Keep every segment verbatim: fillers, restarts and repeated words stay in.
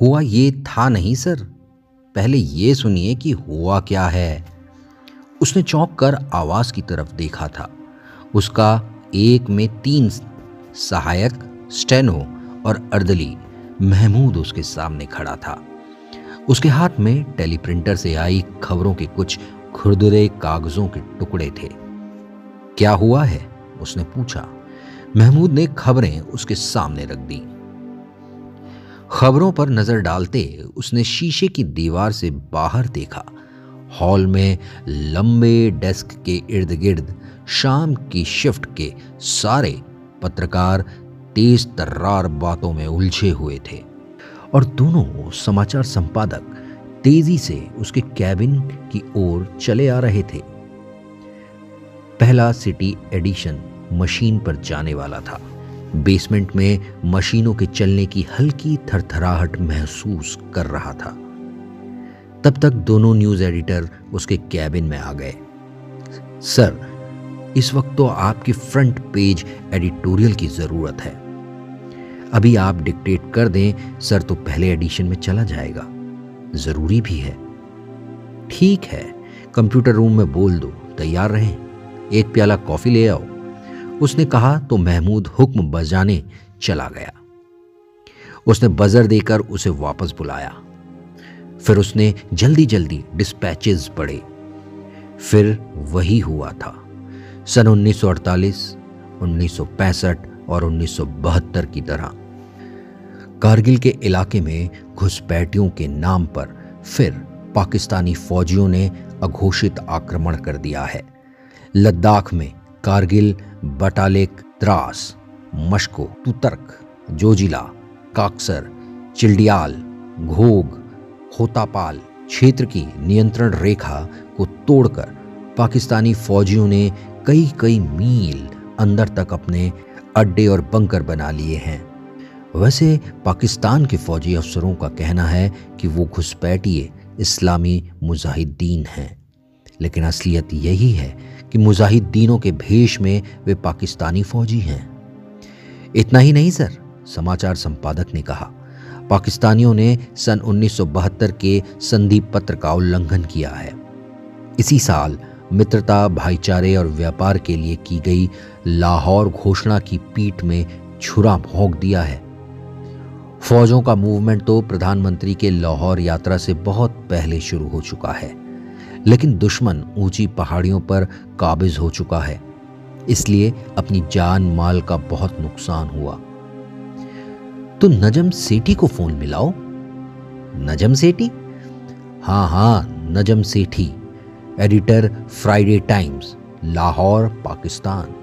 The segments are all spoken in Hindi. हुआ ये था नहीं सर, पहले ये सुनिए कि हुआ क्या है। उसने चौंक कर आवास की तरफ देखा था। उसका एक में तीन सहायक, स्टेनो और अर्दली महमूद उसके सामने खड़ा था। उसके हाथ में टेलीप्रिंटर से आई खबरों के कुछ खुरदुरे कागजों के टुकड़े थे। क्या हुआ है, उसने पूछा। महमूद ने खबरें उसके सामने रख दी। खबरों पर नजर डालते उसने शीशे की दीवार से बाहर देखा। हॉल में लंबे डेस्क के इर्द गिर्द शाम की शिफ्ट के सारे पत्रकार तेज तर्रार बातों में उलझे हुए थे और दोनों समाचार संपादक तेजी से उसके कैबिन की ओर चले आ रहे थे। पहला सिटी एडिशन मशीन पर जाने वाला था। बेसमेंट में मशीनों के चलने की हल्की थरथराहट महसूस कर रहा था। तब तक दोनों न्यूज़ एडिटर उसके कैबिन में आ गए। सर, इस वक्त तो आपकी फ्रंट पेज एडिटोरियल की ज़रूरत है। अभी आप डिक्टेट कर दें सर तो पहले एडिशन में चला जाएगा, ज़रूरी भी है। ठीक है, कंप्यूटर रूम में बोल दो, तैयार रहें, एक प्याला कॉफ़ी ले आओ, उसने कहा तो महमूद हुक्म बजाने चला गया। उसने बजर देकर उसे वापस बुलाया। फिर उसने जल्दी जल्दी डिस्पैचेस पढ़े। फिर वही हुआ था। सन उन्नीस सौ अड़तालीस, उन्नीस सौ पैंसठ और उन्नीस सौ बहत्तर की तरह कारगिल के इलाके में घुसपैठियों के नाम पर फिर पाकिस्तानी फौजियों ने अघोषित आक्रमण कर दिया है। लद्दाख में कारगिल, बटालिक, द्रास, मश्को, तुतर्क, जोजिला, काक्सर, चिल्डियाल, घोग, खोतापाल क्षेत्र की नियंत्रण रेखा को तोड़कर पाकिस्तानी फौजियों ने कई कई मील अंदर तक अपने अड्डे और बंकर बना लिए हैं। वैसे पाकिस्तान के फौजी अफसरों का कहना है कि वो घुसपैठिए इस्लामी मुजाहिदीन हैं, लेकिन असलियत यही है कि मुजाहिदीनों के भेष में वे पाकिस्तानी फौजी हैं। इतना ही नहीं सर, समाचार संपादक ने कहा, पाकिस्तानियों ने सन उन्नीस सौ बहत्तर के संधि पत्र का उल्लंघन किया है। इसी साल मित्रता, भाईचारे और व्यापार के लिए की गई लाहौर घोषणा की पीठ में छुरा भोंक दिया है। फौजों का मूवमेंट तो प्रधानमंत्री के लाहौर यात्रा से बहुत पहले शुरू हो चुका है, लेकिन दुश्मन ऊंची पहाड़ियों पर काबिज हो चुका है, इसलिए अपनी जान माल का बहुत नुकसान हुआ। तो नजम सेठी को फोन मिलाओ। नजम सेठी? हाँ हाँ, Najam Sethi, editor, Friday Times, Lahore, Pakistan.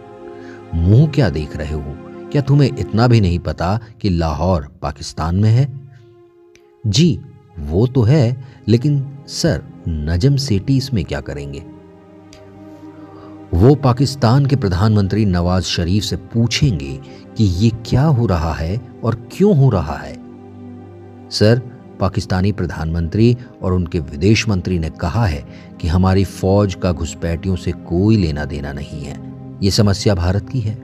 मुंह क्या देख रहे हो, क्या तुम्हें इतना भी नहीं पता कि लाहौर पाकिस्तान में है? जी वो तो है, लेकिन सर नजम सेठी इसमें क्या करेंगे? वो पाकिस्तान के प्रधानमंत्री नवाज शरीफ से पूछेंगे कि ये क्या हो रहा है और क्यों हो रहा है। सर, पाकिस्तानी प्रधानमंत्री और उनके विदेश मंत्री ने कहा है कि हमारी फौज का घुसपैठियों से कोई लेना देना नहीं है, ये समस्या भारत की है।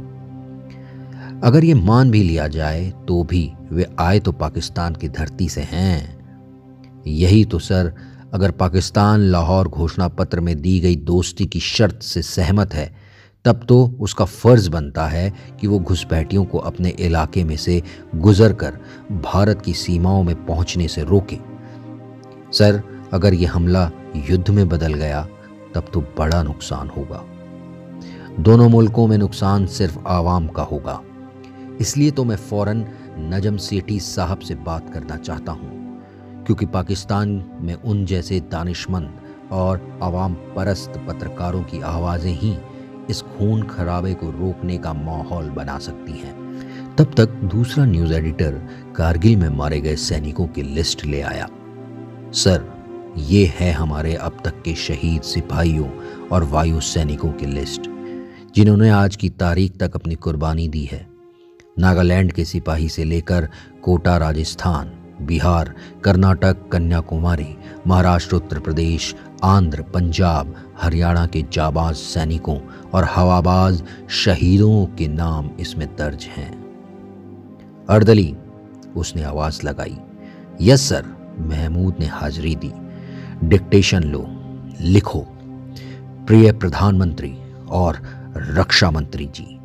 अगर ये मान भी लिया जाए तो भी वे आए तो पाकिस्तान की धरती से हैं। यही तो सर, अगर पाकिस्तान लाहौर घोषणा पत्र में दी गई दोस्ती की शर्त से सहमत है तब तो उसका फ़र्ज बनता है कि वो घुसपैठियों को अपने इलाके में से गुजर कर भारत की सीमाओं में पहुंचने से रोके। सर, अगर ये हमला युद्ध में बदल गया तब तो बड़ा नुकसान होगा। दोनों मुल्कों में नुकसान सिर्फ आवाम का होगा। इसलिए तो मैं फ़ौरन नजम सेठी साहब से बात करना चाहता हूँ, क्योंकि पाकिस्तान में उन जैसे दानिशमंद और आवाम परस्त पत्रकारों की आवाज़ें ही इस खून खराबे को रोकने का माहौल बना सकती हैं। तब तक दूसरा न्यूज़ एडिटर कारगिल में मारे गए सैनिकों की लिस्ट ले आया। सर, ये है हमारे अब तक के शहीद सिपाहियों और वायु सैनिकों की लिस्ट, जिन्होंने आज की तारीख तक अपनी कुर्बानी दी है। नागालैंड के सिपाही से लेकर कोटा, राजस्थान, बिहार, कर्नाटक, कन्याकुमारी, महाराष्ट्र, उत्तर प्रदेश, आंध्र, पंजाब, हरियाणा के जाबाज सैनिकों और हवाबाज शहीदों के नाम इसमें दर्ज हैं। अर्दली, उसने आवाज़ लगाई, यस सर, महमूद ने हाजिरी दी। डिक्टेशन लो, लिखो, प्रिय प्रधानमंत्री और रक्षा मंत्री जी।